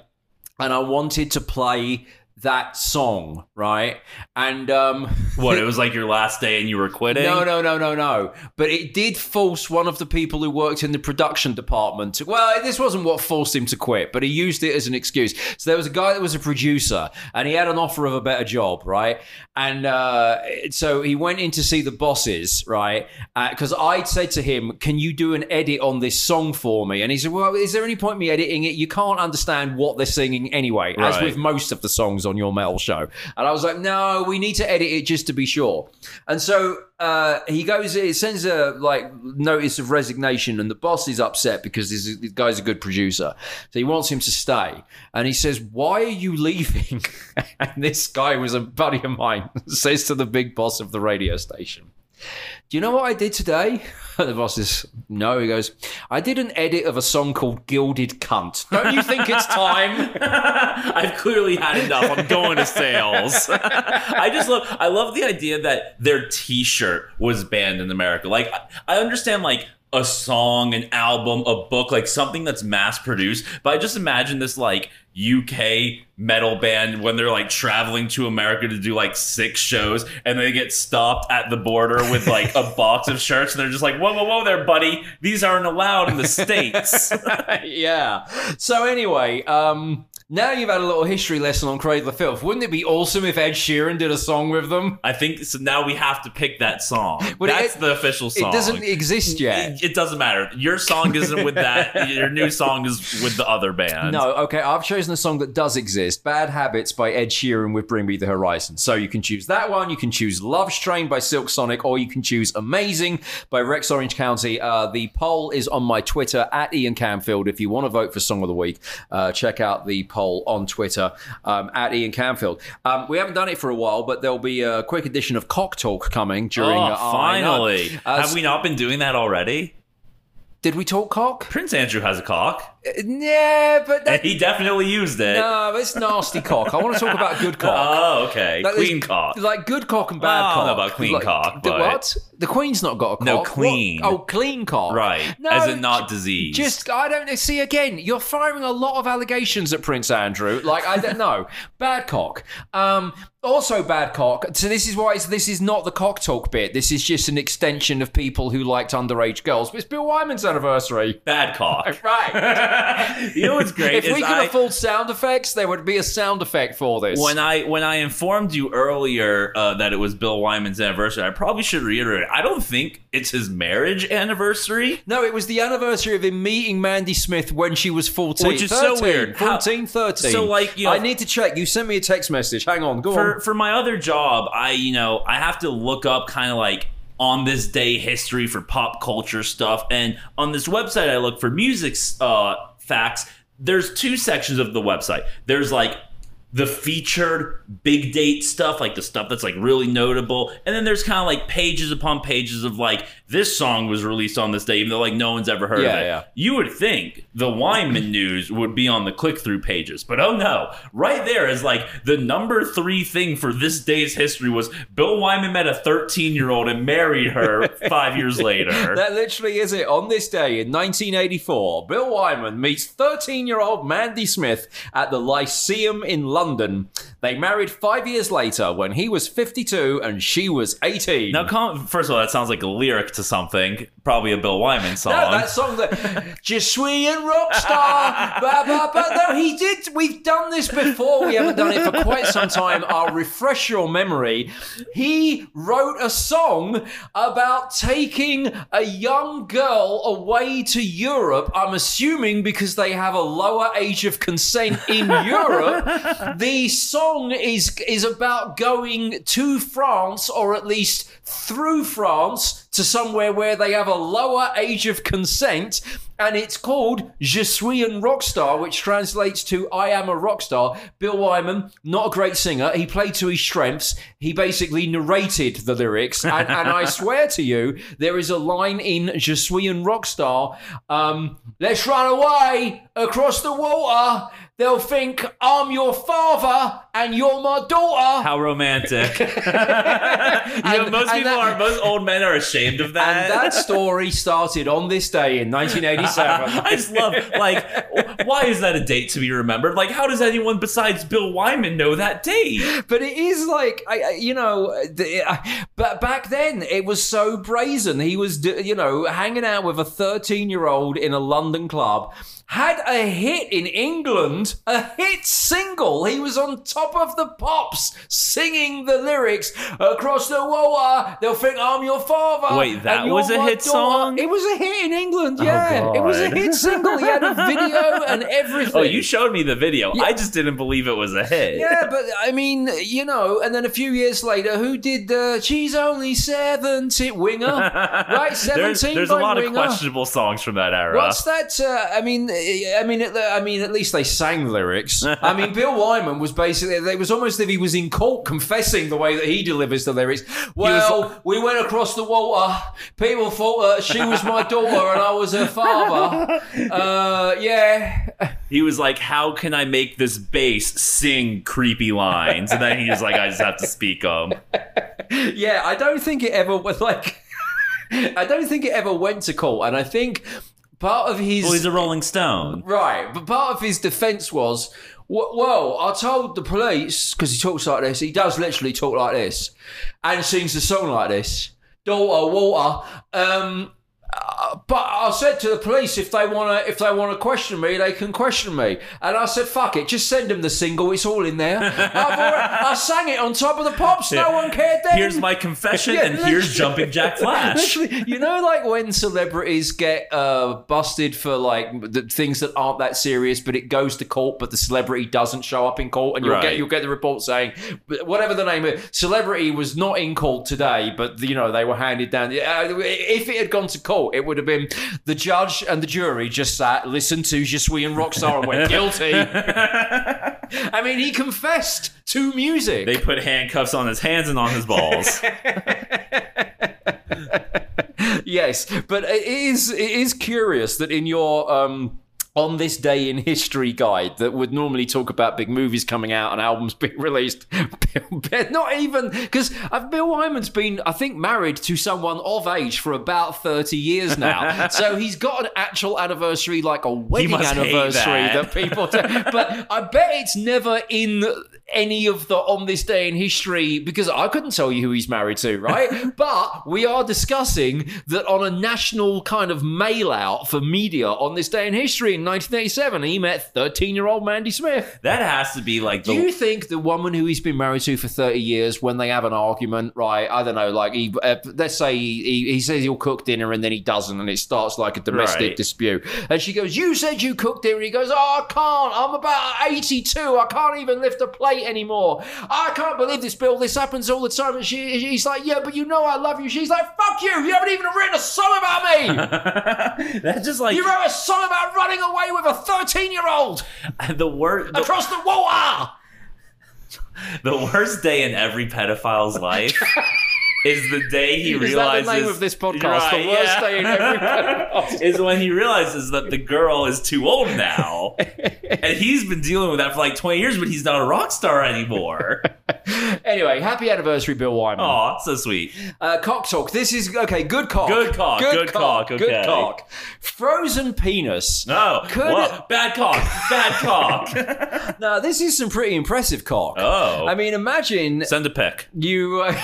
and I wanted to play that song, right? And um what it was like your last day and you were quitting? No no no no no, but it did force one of the people who worked in the production department to, well, this wasn't what forced him to quit, but he used it as an excuse. So there was a guy that was a producer, and he had an offer of a better job, right? And uh so he went in to see the bosses, right? Because uh, I said to him, "Can you do an edit on this song for me?" And he said, "Well, is there any point in me editing it? You can't understand what they're singing anyway," right. as with most of the songs on on your mail show. And I was like, "No, we need to edit it just to be sure." And so uh, he goes, he sends a like notice of resignation, and the boss is upset because this, this guy's a good producer. So he wants him to stay. And he says, "Why are you leaving?" And this guy was a buddy of mine, says to the big boss of the radio station, "Do you know what I did today?" The boss says, "No." He goes, "I did an edit of a song called Gilded Cunt. Don't you think it's time?" I've clearly had enough. I'm going to sales. I just love, I love the idea that their T-shirt was banned in America. Like, I understand, like, a song, an album, a book, like something that's mass produced. But I just imagine this like U K metal band when they're like traveling to America to do like six shows, and they get stopped at the border with like a box of shirts, and they're just like, "Whoa, whoa, whoa there, buddy. These aren't allowed in the States." Yeah. So anyway, um, now you've had a little history lesson on Cradle of Filth. Wouldn't it be awesome if Ed Sheeran did a song with them? I think so. Now we have to pick that song. But that's it, the official song. It doesn't exist yet. It, it doesn't matter. Your song isn't with that. Your new song is with the other band. No, okay. I've chosen a song that does exist. Bad Habits by Ed Sheeran with Bring Me the Horizon. So you can choose that one. You can choose Love's Train by Silk Sonic, or you can choose Amazing by Rex Orange County. Uh, the poll is on my Twitter at Ian Camfield. If you want to vote for Song of the Week, uh, check out the poll on Twitter um, at Ian Camfield. Um, we haven't done it for a while, but there'll be a quick edition of Cock Talk coming during. Oh, finally! Uh, Have we not been doing that already? Did we talk cock? Prince Andrew has a cock. Yeah, but... That, he definitely used it. No, but it's nasty cock. I want to talk about good cock. Oh, okay. Like queen cock. Like good cock and bad oh, cock. I don't know about queen like, cock, but... What? The queen's not got a cock. No, clean. What? Oh, clean cock. Right. No, as in not disease. Just, I don't know. See, again, you're firing a lot of allegations at Prince Andrew. Like, I don't know. Bad cock. Um... Also bad cock. So this is why it's, this is not the cock talk bit. This is just an extension of people who liked underage girls. But it's Bill Wyman's anniversary. Bad cock. Right. You know what's great? If is we could I, afford sound effects, there would be a sound effect for this. When I when I informed you earlier uh, that it was Bill Wyman's anniversary, I probably should reiterate. I don't think it's his marriage anniversary. No, it was the anniversary of him meeting Mandy Smith when she was fourteen. Which is thirteen, so weird. fourteen, thirteen. So like, you know, I need to check. You sent me a text message. Hang on. Go for, on. For my other job, I, you know, I have to look up kind of like on this day history for pop culture stuff. And on this website, I look for music uh, facts. There's two sections of the website. There's like the featured big date stuff, like the stuff that's like really notable. And then there's kind of like pages upon pages of like, this song was released on this day, even though like no one's ever heard yeah, of it. Yeah. You would think the Wyman news would be on the click through pages, but oh no, right there is like the number three thing for this day's history was Bill Wyman met a thirteen year old and married her five years later. That literally is it. On this day in nineteen eighty-four, Bill Wyman meets thirteen year old Mandy Smith at the Lyceum in London. London. They married five years later when he was fifty-two and she was eighteen. Now, first of all, that sounds like a lyric to something. Probably a Bill Wyman song. No, that song that... Je suis un Rockstar. Ba, ba, ba. No, he did... We've done this before. We haven't done it for quite some time. I'll refresh your memory. He wrote a song about taking a young girl away to Europe, I'm assuming because they have a lower age of consent in Europe. The song is is about going to France, or at least through France, to somewhere where they have a lower age of consent, and it's called Je suis un Rockstar, which translates to I am a rockstar. Bill Wyman, not a great singer. He played to his strengths. He basically narrated the lyrics, and, and I swear to you, there is a line in Je suis un Rockstar, um, let's run away across the water. They'll think I'm your father and you're my daughter. How romantic. You and, know, most people that, are, most old men are ashamed of that. And that story started on this day in nineteen eighty-seven. I just love, like, why is that a date to be remembered? Like, how does anyone besides Bill Wyman know that date? But it is like, I, you know, but back then it was so brazen. He was, you know, hanging out with a thirteen-year-old in a London club. Had a hit in England, a hit single. He was on Top of the Pops singing the lyrics, across the water, they'll think I'm your father. Wait, that was a hit daughter. Song? It was a hit in England, yeah. Oh, it was a hit single. He had a video and everything. Oh, you showed me the video. Yeah. I just didn't believe it was a hit. Yeah, but I mean, you know, and then a few years later, who did the, she's only seventeen, Winger, right? seventeen there's there's by a lot Winger. Of questionable songs from that era. What's that? Uh, I mean... I mean, I mean, at least they sang lyrics. I mean, Bill Wyman was basically, it was almost as if he was in court confessing the way that he delivers the lyrics. Well, was, we went across the water. People thought uh, she was my daughter and I was her father. Uh, yeah. He was like, how can I make this bass sing creepy lines? And then he was like, I just have to speak them. Yeah, I don't think it ever was like, I don't think it ever went to court. And I think... Part of his... Well, he's a Rolling Stone. Right. But part of his defense was, well, I told the police, because he talks like this, he does literally talk like this, and sings a song like this, daughter, water, um... Uh, but I said to the police, if they want to, if they want to question me, they can question me. And I said, fuck it, just send them the single. It's all in there. I've already, I sang it on Top of the Pops. No one cared then. Here's my confession, yeah, and here's Jumping Jack Flash. Literally, you know, like when celebrities get uh, busted for like the things that aren't that serious, but it goes to court, but the celebrity doesn't show up in court, and you'll right. get you'll get the report saying whatever the name is, celebrity was not in court today, but you know they were handed down. If it had gone to court, it would have been the judge and the jury just sat, listened to Je suis un Rockstar and went guilty. I mean, he confessed to music. They put handcuffs on his hands and on his balls. Yes, but it is it is curious that in your um on this day in history guide that would normally talk about big movies coming out and albums being released. Not even, because Bill Wyman's been, I think, married to someone of age for about thirty years now. So he's got an actual anniversary, like a wedding anniversary that. that people do. But I bet it's never in any of the on this day in history, because I couldn't tell you who he's married to, right? But we are discussing that on a national kind of mail out for media on this day in history. nineteen eighty-seven, he met thirteen-year-old Mandy Smith. That has to be like the... Do you think the woman who he's been married to for thirty years, when they have an argument, right, I don't know, like, he, uh, let's say he, he says he'll cook dinner and then he doesn't, and it starts like a domestic right. dispute. And she goes, you said you cooked dinner. He goes, oh, I can't. I'm about eighty-two. I can't even lift a plate anymore. I can't believe this, Bill. This happens all the time. And she, he's like, yeah, but you know I love you. She's like, fuck you. You haven't even written a song about me. That's just like... You wrote a song about running away away with a thirteen-year-old the word across the water. The worst day in every pedophile's life is the day he is realizes that the name of this podcast right, the worst yeah. day in every pedophile's is when he realizes that the girl is too old now, and he's been dealing with that for like twenty years, but he's not a rock star anymore. Anyway, happy anniversary, Bill Wyman. Aw, so sweet. Uh, cock talk. This is, okay, good cock. Good cock. Good, good cock. cock. Good okay. cock. Frozen penis. No. Could... Bad cock. Bad cock. Now, this is some pretty impressive cock. Oh. I mean, imagine... Send a pic. You... Uh...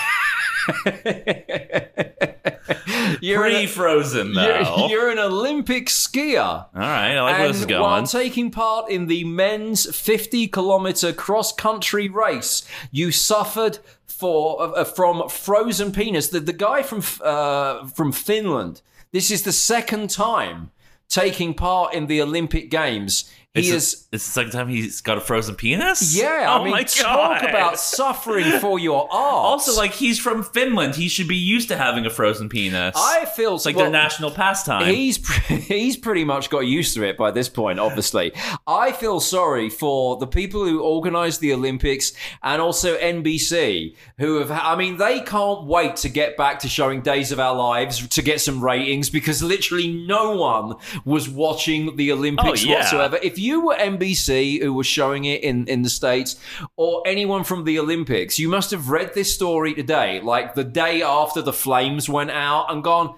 You're pre-frozen, a, though. You're, you're an Olympic skier. All right, I like and where this is going. While taking part in the men's fifty-kilometer cross-country race, you suffered for uh, from frozen penis. The, the guy from uh, from Finland. This is the second time taking part in the Olympic Games. He it's, is, a, it's the second time he's got a frozen penis? Yeah. Oh, I mean, my God. Talk about suffering for your art. Also, like, he's from Finland. He should be used to having a frozen penis. I feel... It's like well, their national pastime. He's he's pretty much got used to it by this point, obviously. I feel sorry for the people who organized the Olympics and also N B C, who have... I mean, they can't wait to get back to showing Days of Our Lives to get some ratings, because literally no one was watching the Olympics oh, yeah. whatsoever. If If you were N B C, who was showing it in, in the States, or anyone from the Olympics, you must have read this story today, like the day after the flames went out, and gone,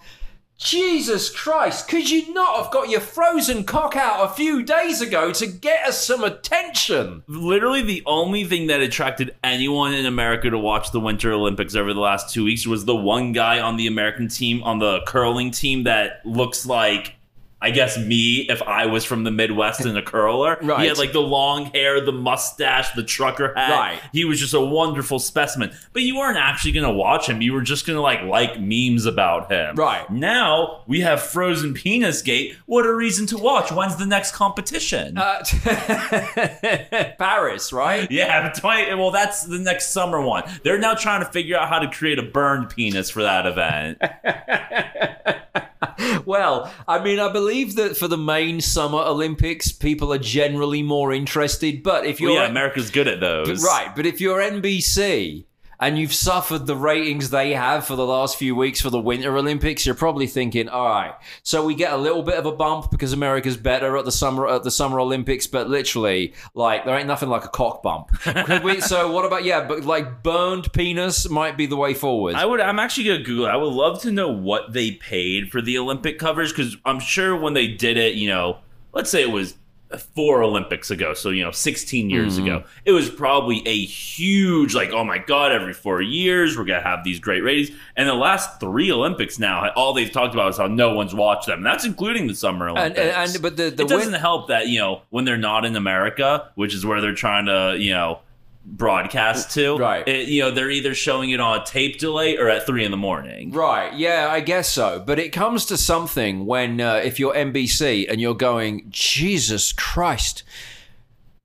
Jesus Christ, could you not have got your frozen cock out a few days ago to get us some attention? Literally the only thing that attracted anyone in America to watch the Winter Olympics over the last two weeks was the one guy on the American team, on the curling team, that looks like... I guess me, if I was from the Midwest and a curler. Right. He had like the long hair, the mustache, the trucker hat. Right. He was just a wonderful specimen. But you weren't actually going to watch him. You were just going to like like memes about him. Right. Now we have Frozen Penis Gate. What a reason to watch. When's the next competition? Uh, Paris, right? Yeah. But twenty, well, that's the next summer one. They're now trying to figure out how to create a burned penis for that event. Well, I mean, I believe that for the main Summer Olympics, people are generally more interested. But if you're... Well, yeah, America's good at those. Right. But if you're N B C and you've suffered the ratings they have for the last few weeks for the Winter Olympics, you're probably thinking, all right, so we get a little bit of a bump because America's better at the summer at the Summer Olympics, but literally, like, there ain't nothing like a cock bump. we, so what about, yeah, but like burned penis might be the way forward. I would, I'm actually going to Google it. I would love to know what they paid for the Olympic covers, because I'm sure when they did it, you know, let's say it was four Olympics ago, so, you know, sixteen years mm. ago, it was probably a huge, like, oh my God, every four years we're gonna have these great ratings. And the last three Olympics now, all they've talked about is how no one's watched them. And that's including the Summer Olympics. And, and, and but the, the it doesn't win- help that, you know, when they're not in America, which is where they're trying to, you know, broadcast to, right? It, you know, they're either showing it on a tape delay or at three in the morning, right? Yeah, I guess so. But it comes to something when uh, if you're N B C and you're going, Jesus Christ,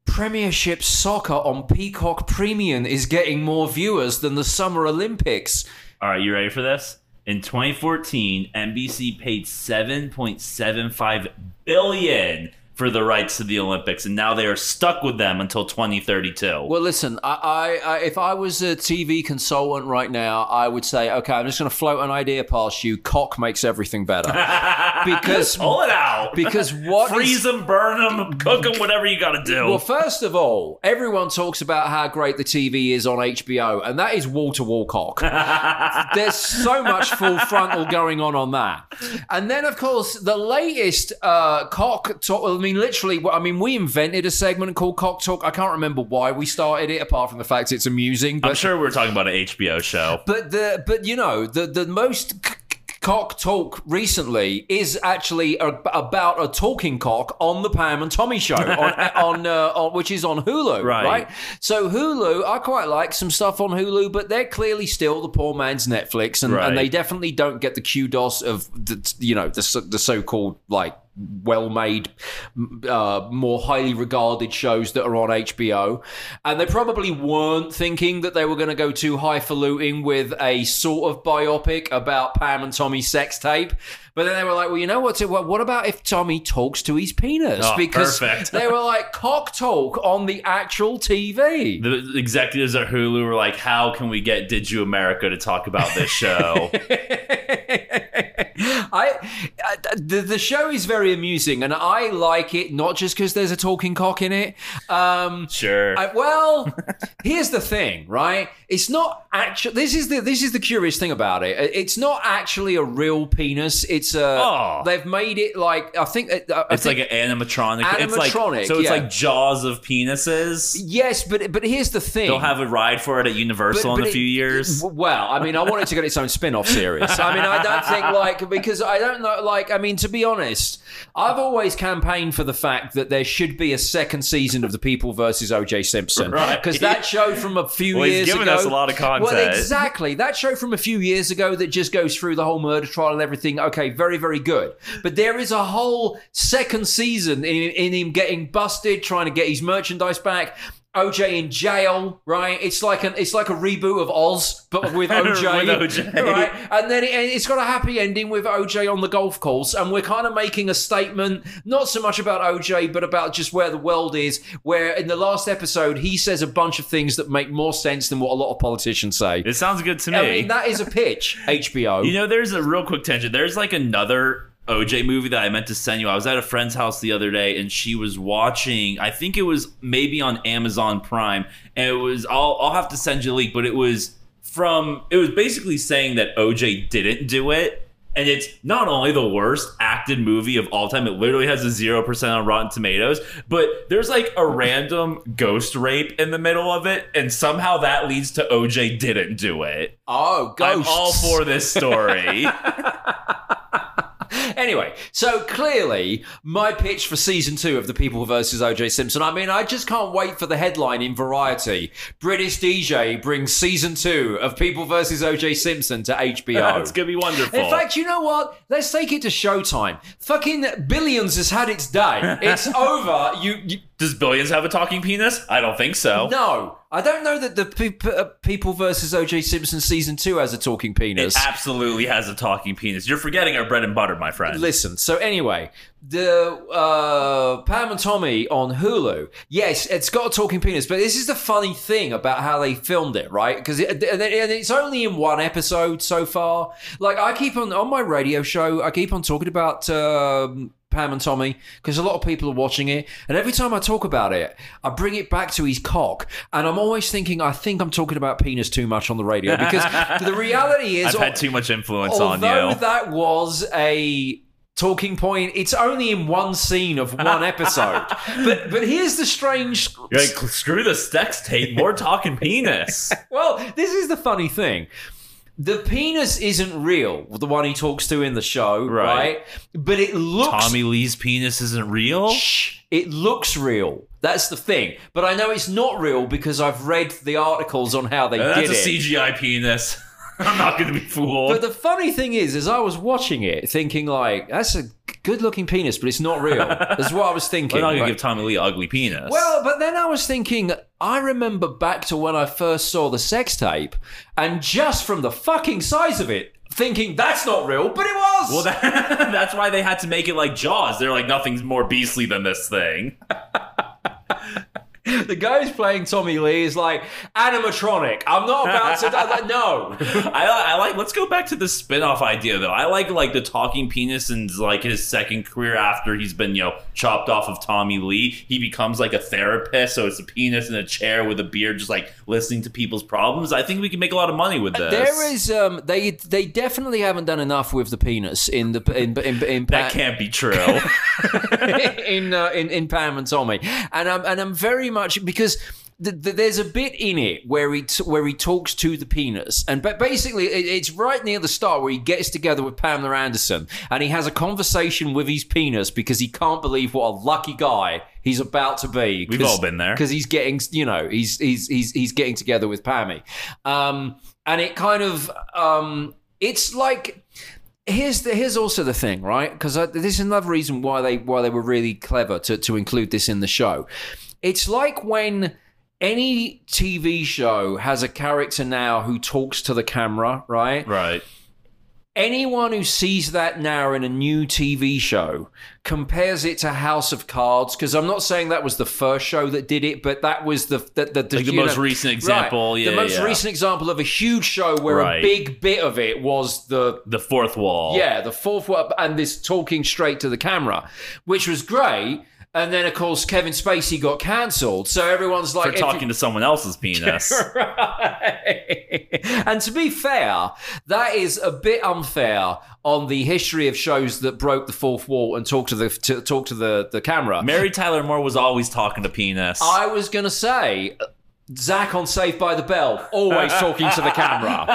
Premiership soccer on Peacock Premium is getting more viewers than the Summer Olympics. All right, you ready for this? In twenty fourteen, N B C paid seven point seven five billion for the rights to the Olympics, and now they are stuck with them until twenty thirty-two. Well, listen, I, I, I if I was a T V consultant right now, I would say, okay, I'm just going to float an idea past you. Cock makes everything better. Because pull it out. Because what freeze is, them, burn them, cook them, whatever you got to do. Well, first of all, everyone talks about how great the T V is on H B O, and that is wall-to-wall cock. There's so much full frontal going on on that. And then, of course, the latest uh, cock talk. I mean, literally, I mean, we invented a segment called Cock Talk. I can't remember why we started it, apart from the fact it's amusing. But I'm sure we were talking about an H B O show. But, the, but you know, the, the most cock talk recently is actually a, about a talking cock on the Pam and Tommy show, on, on, uh, on which is on Hulu, right. right? So Hulu, I quite like some stuff on Hulu, but they're clearly still the poor man's Netflix, and, right. and they definitely don't get the kudos of, the, you know, the, the so-called, like, well-made, uh, more highly regarded shows that are on H B O. And they probably weren't thinking that they were going to go too highfalutin with a sort of biopic about Pam and Tommy's sex tape. But then they were like, well, you know what? What about if Tommy talks to his penis? Oh, because perfect. They were like, cock talk on the actual T V. The executives at Hulu were like, how can we get Did You America to talk about this show? I, I the, the show is very amusing, and I like it not just because there's a talking cock in it. Um, sure. I, well, here's the thing, right? It's not actually. This is the this is the curious thing about it. It's not actually a real penis. It's a. Oh. They've made it like I think I, I it's think, like an animatronic. Animatronic. It's like, so it's yeah. like Jaws of penises. Yes, but but here's the thing. They'll have a ride for it at Universal but, but in a it, few years. Well, I mean, I want it to get its own spin-off series. I mean, I don't think like because I don't know. Like, I mean, to be honest, I've always campaigned for the fact that there should be a second season of The People versus O J. Simpson, right? Because that show from a few well, years he's given ago, us a lot of content. Well, exactly. That show from a few years ago that just goes through the whole murder trial and everything. Okay, very, very good. But there is a whole second season in, in him getting busted, trying to get his merchandise back. O J in jail, right? It's like an it's like a reboot of Oz, but with O J, with O J. Right? And then it, it's got a happy ending with O J on the golf course, and we're kind of making a statement, not so much about O J, but about just where the world is, where in the last episode, he says a bunch of things that make more sense than what a lot of politicians say. It sounds good to me. I mean, that is a pitch, H B O. You know, there's a real quick tangent. There's like another O J movie that I meant to send you. I was at a friend's house the other day, and she was watching, I think it was maybe on Amazon Prime, and it was, I'll, I'll have to send you a link, but it was from, it was basically saying that O J didn't do it, and it's not only the worst acted movie of all time, it literally has a zero percent on Rotten Tomatoes, but there's like a random ghost rape in the middle of it, and somehow that leads to O J didn't do it. Oh, ghosts. I'm all for this story. Anyway, so clearly my pitch for season two of The People versus O J. Simpson, I mean, I just can't wait for the headline in Variety. British D J brings season two of People versus O J. Simpson to H B O. It's going to be wonderful. In fact, you know what? Let's take it to Showtime. Fucking Billions has had its day. It's over. You, you Does Billions have a talking penis? I don't think so. No. I don't know that the pe- uh, People versus O J. Simpson season two has a talking penis. It absolutely has a talking penis. You're forgetting our bread and butter, my friend. Listen, so anyway, the uh, Pam and Tommy on Hulu, yes, it's got a talking penis, but this is the funny thing about how they filmed it, right? Because it, and it's only in one episode so far. Like, I keep on, on my radio show, I keep on talking about Um, Pam and Tommy, because a lot of people are watching it, and every time I talk about it, I bring it back to his cock, and I'm always thinking, I think I'm talking about penis too much on the radio, because the reality is I've had too much influence on you. Although that was a talking point, it's only in one scene of one episode. But but here's the strange. You're like, screw the sex tape, more talking penis. Well, this is the funny thing. The penis isn't real, the one he talks to in the show, right? right? But it looks... Tommy Lee's penis isn't real? Shh, it looks real. That's the thing. But I know it's not real because I've read the articles on how they uh, did it. That's a C G I penis. I'm not going to be fooled. But the funny thing is, as I was watching it, thinking like, that's a good-looking penis, but it's not real. That's what I was thinking. We're not going right? to give Tommy Lee an ugly penis. Well, but then I was thinking, I remember back to when I first saw the sex tape, and just from the fucking size of it, thinking that's not real, but it was. Well, that, that's why they had to make it like Jaws. They're like, nothing's more beastly than this thing. The guy who's playing Tommy Lee is like, animatronic. I'm not about to... I'm like, no. I, I like... Let's go back to the spin-off idea, though. I like, like, the talking penis and, like, his second career after he's been, you know, chopped off of Tommy Lee. He becomes, like, a therapist, so it's a penis in a chair with a beard just, like, listening to people's problems. I think we can make a lot of money with this. There is... um, They they definitely haven't done enough with the penis in... the in, in, in, in That can't be true. in, uh, in in Pam and Tommy. And I'm, and I'm very... much because th- th- there's a bit in it where he t- where he talks to the penis, and but basically it- it's right near the start where he gets together with Pamela Anderson and he has a conversation with his penis because he can't believe what a lucky guy he's about to be. We've all been there because he's getting, you know, he's he's he's he's getting together with Pammy, um, and it kind of um, it's like. Here's the here's also the thing, right? Because this is another reason why they why they were really clever to to include this in the show. It's like when any T V show has a character now who talks to the camera, right? Right. Anyone who sees that now in a new T V show compares it to House of Cards, because I'm not saying that was the first show that did it, but that was the the, the, the, like the most know, recent example. Right, yeah, the most yeah. recent example of a huge show where right. a big bit of it was the the fourth wall. Yeah, the fourth wall, and this talking straight to the camera, which was great. And then, of course, Kevin Spacey got cancelled. So everyone's like... For talking you- to someone else's penis. Right. And to be fair, that is a bit unfair on the history of shows that broke the fourth wall and talked to the to, talk to the, the camera. Mary Tyler Moore was always talking to penis. I was going to say... Zach on Saved by the Bell, always talking to the camera,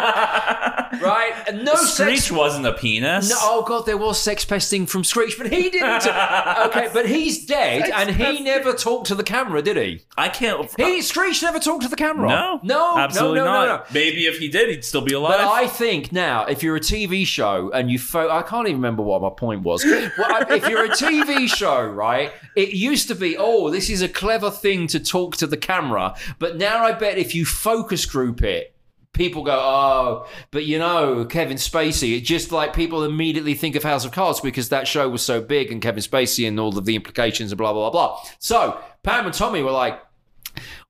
right? And no, Screech sex... wasn't a penis. No, oh god, there was sex pesting from Screech, but he didn't. Okay, but he's dead, sex and pesting. He never talked to the camera, did he? I can't. He Screech never talked to the camera. No, no, absolutely no, no, not. No, no. Maybe if he did, he'd still be alive. But I think now, if you're a T V show and you, fo- I can't even remember what my point was. Well, if you're a T V show, right? It used to be, oh, this is a clever thing to talk to the camera, but now I bet if you focus group it, people go, oh, but you know, Kevin Spacey. It's just like people immediately think of House of Cards because that show was so big and Kevin Spacey and all of the implications and blah, blah, blah, blah. So Pam and Tommy were like,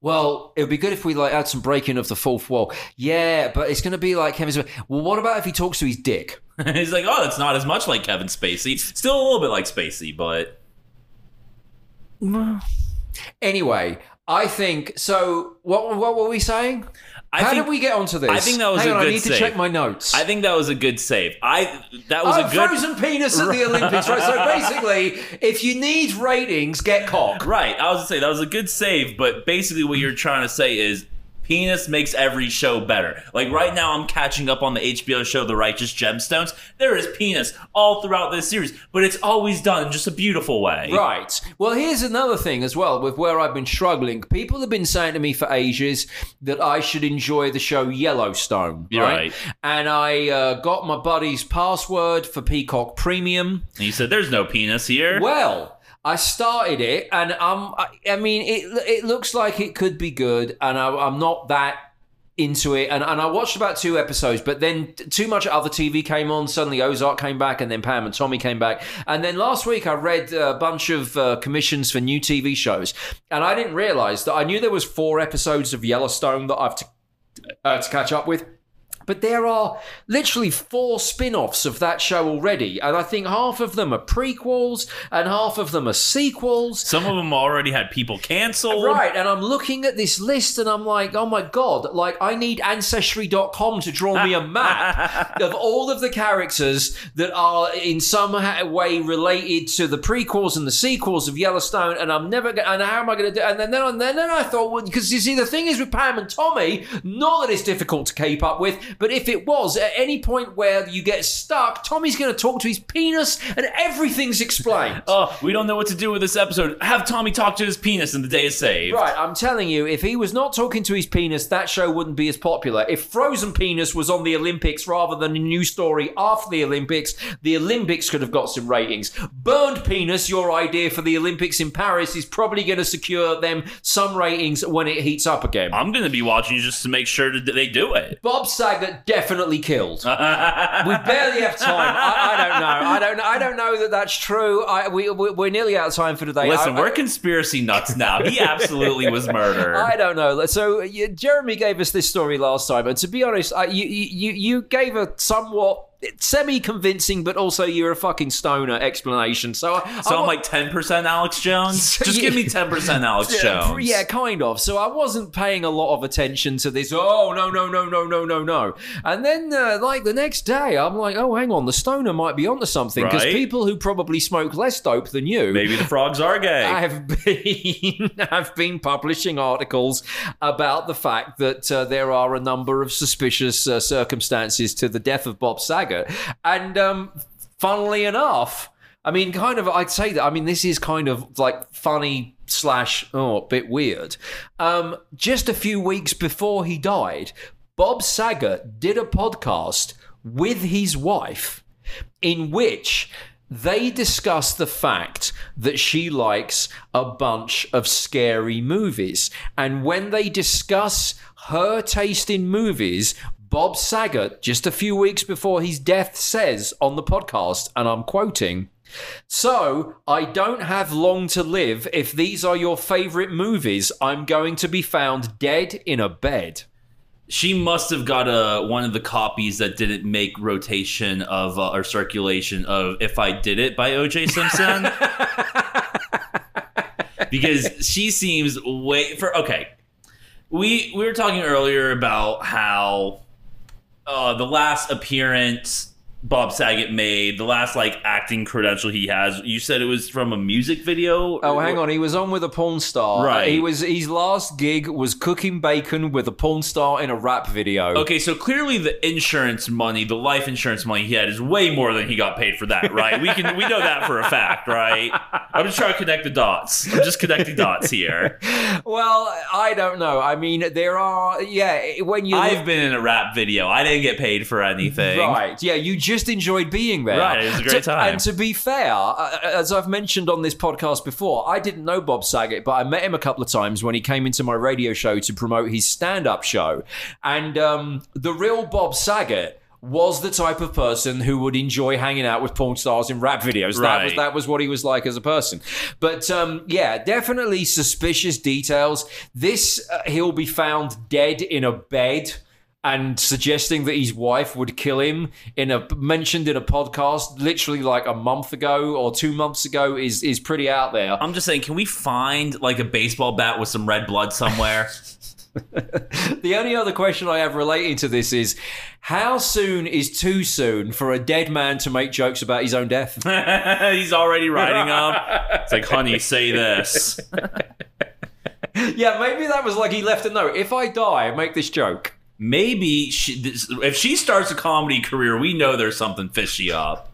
well, it would be good if we like had some breaking of the fourth wall. Yeah, but it's going to be like Kevin Spacey. Well, what about if he talks to his dick? He's like, oh, that's not as much like Kevin Spacey. Still a little bit like Spacey, but... Anyway... I think so. What what were we saying? I How think, did we get onto this? I think that was Hang a on, good save. I need save. to check my notes. I think that was a good save. I that was oh, a good frozen penis at the Olympics, right? So basically, if you need ratings, get cock. Right. I was gonna say that was a good save, but basically, what you're trying to say is. Penis makes every show better. Like right now, I'm catching up on the H B O show The Righteous Gemstones. There is penis all throughout this series, but it's always done in just a beautiful way. Right. Well, here's another thing as well with where I've been struggling. People have been saying to me for ages that I should enjoy the show Yellowstone. Right. right. And I uh, got my buddy's password for Peacock Premium. And he said, there's no penis here. Well... I started it, and um, I, I mean, it it looks like it could be good, and I, I'm not that into it. And, and I watched about two episodes, but then too much other T V came on. Suddenly Ozark came back, and then Pam and Tommy came back. And then last week I read a bunch of uh, commissions for new T V shows, and I didn't realize that I knew there was four episodes of Yellowstone that I've to, uh, to catch up with. But there are literally four spin-offs of that show already. And I think half of them are prequels and half of them are sequels. Some of them already had people cancelled. Right. And I'm looking at this list and I'm like, oh my God, like I need Ancestry dot com to draw me a map of all of the characters that are in some way related to the prequels and the sequels of Yellowstone. And I'm never going to, and how am I going to do it? And then, then, and then I thought, well, because you see, the thing is with Pam and Tommy, not that it's difficult to keep up with, but if it was, at any point where you get stuck, Tommy's going to talk to his penis and everything's explained. Oh, we don't know what to do with this episode. Have Tommy talk to his penis and the day is saved. Right, I'm telling you, if he was not talking to his penis, that show wouldn't be as popular. If Frozen Penis was on the Olympics rather than a new story after the Olympics, the Olympics could have got some ratings. Burned Penis, your idea for the Olympics in Paris, is probably going to secure them some ratings when it heats up again. I'm going to be watching just to make sure that they do it. Bob Saget that definitely killed. We barely have time. I, I don't know. I don't know. I don't know that that's true. I, we, we're nearly out of time for today. Listen, I, we're I, conspiracy nuts now. He absolutely was murdered. I don't know. So yeah, Jeremy gave us this story last time, and to be honest, I, you you you gave a somewhat semi-convincing, but also you're a fucking stoner explanation. So, I, so I, I'm like ten percent Alex Jones? Just yeah, give me ten percent Alex Jones. Yeah, kind of. So I wasn't paying a lot of attention to this. Oh, no, no, no, no, no, no, no. And then, uh, like, the next day, I'm like, oh, hang on, the stoner might be onto something, because right? people who probably smoke less dope than you... Maybe the frogs are gay. I've been, I've been publishing articles about the fact that uh, there are a number of suspicious uh, circumstances to the death of Bob Saget. And um, funnily enough, I mean, kind of, I'd say that, I mean, this is kind of like funny slash, oh, a bit weird. Um, just a few weeks before he died, Bob Saget did a podcast with his wife in which they discussed the fact that she likes a bunch of scary movies. And when they discuss her taste in movies, Bob Saget, just a few weeks before his death, says on the podcast, and I'm quoting, "So, I don't have long to live. If these are your favorite movies, I'm going to be found dead in a bed." She must have got a, one of the copies that didn't make rotation of uh, or circulation of If I Did It by O J. Simpson. Because she seems way... for okay, we, we were talking earlier about how... Uh, the last appearance Bob Saget made, the last like acting credential he has, you said it was from a music video? Oh, hang on. He was on with a porn star. Right. He was, his last gig was cooking bacon with a porn star in a rap video. Okay, so clearly the insurance money, the life insurance money he had is way more than he got paid for that, right? We can we know that for a fact, right? I'm just trying to connect the dots. I'm just connecting dots here. Well, I don't know. I mean, there are, yeah, when you... I've look- been in a rap video. I didn't get paid for anything. Right, yeah, you just... just enjoyed being there. Right, it was a great time. And to be fair, as I've mentioned on this podcast before, I didn't know Bob Saget, but I met him a couple of times when he came into my radio show to promote his stand-up show. And um, the real Bob Saget was the type of person who would enjoy hanging out with porn stars in rap videos. Right. That was that was what he was like as a person. But um, yeah, definitely suspicious details. This, uh, he'll be found dead in a bed, and suggesting that his wife would kill him, in a mentioned in a podcast literally like a month ago or two months ago, is is pretty out there. I'm just saying, can we find like a baseball bat with some red blood somewhere? The only other question I have relating to this is, how soon is too soon for a dead man to make jokes about his own death? He's already writing up. It's like, honey, say this. Yeah, maybe that was like he left a note. If I die, make this joke. Maybe she, if she starts a comedy career, we know there's something fishy up.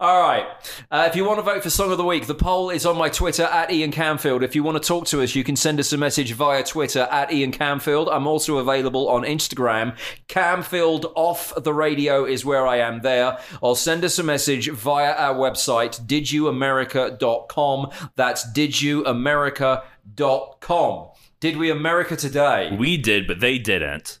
All right. Uh, if you want to vote for Song of the Week, the poll is on my Twitter, at Ian Camfield. If you want to talk to us, you can send us a message via Twitter, at Ian Camfield. I'm also available on Instagram. Camfield Off the Radio is where I am there. Or send us a message via our website, did you america dot com. That's did you america dot com. Did we America today? We did, but they didn't.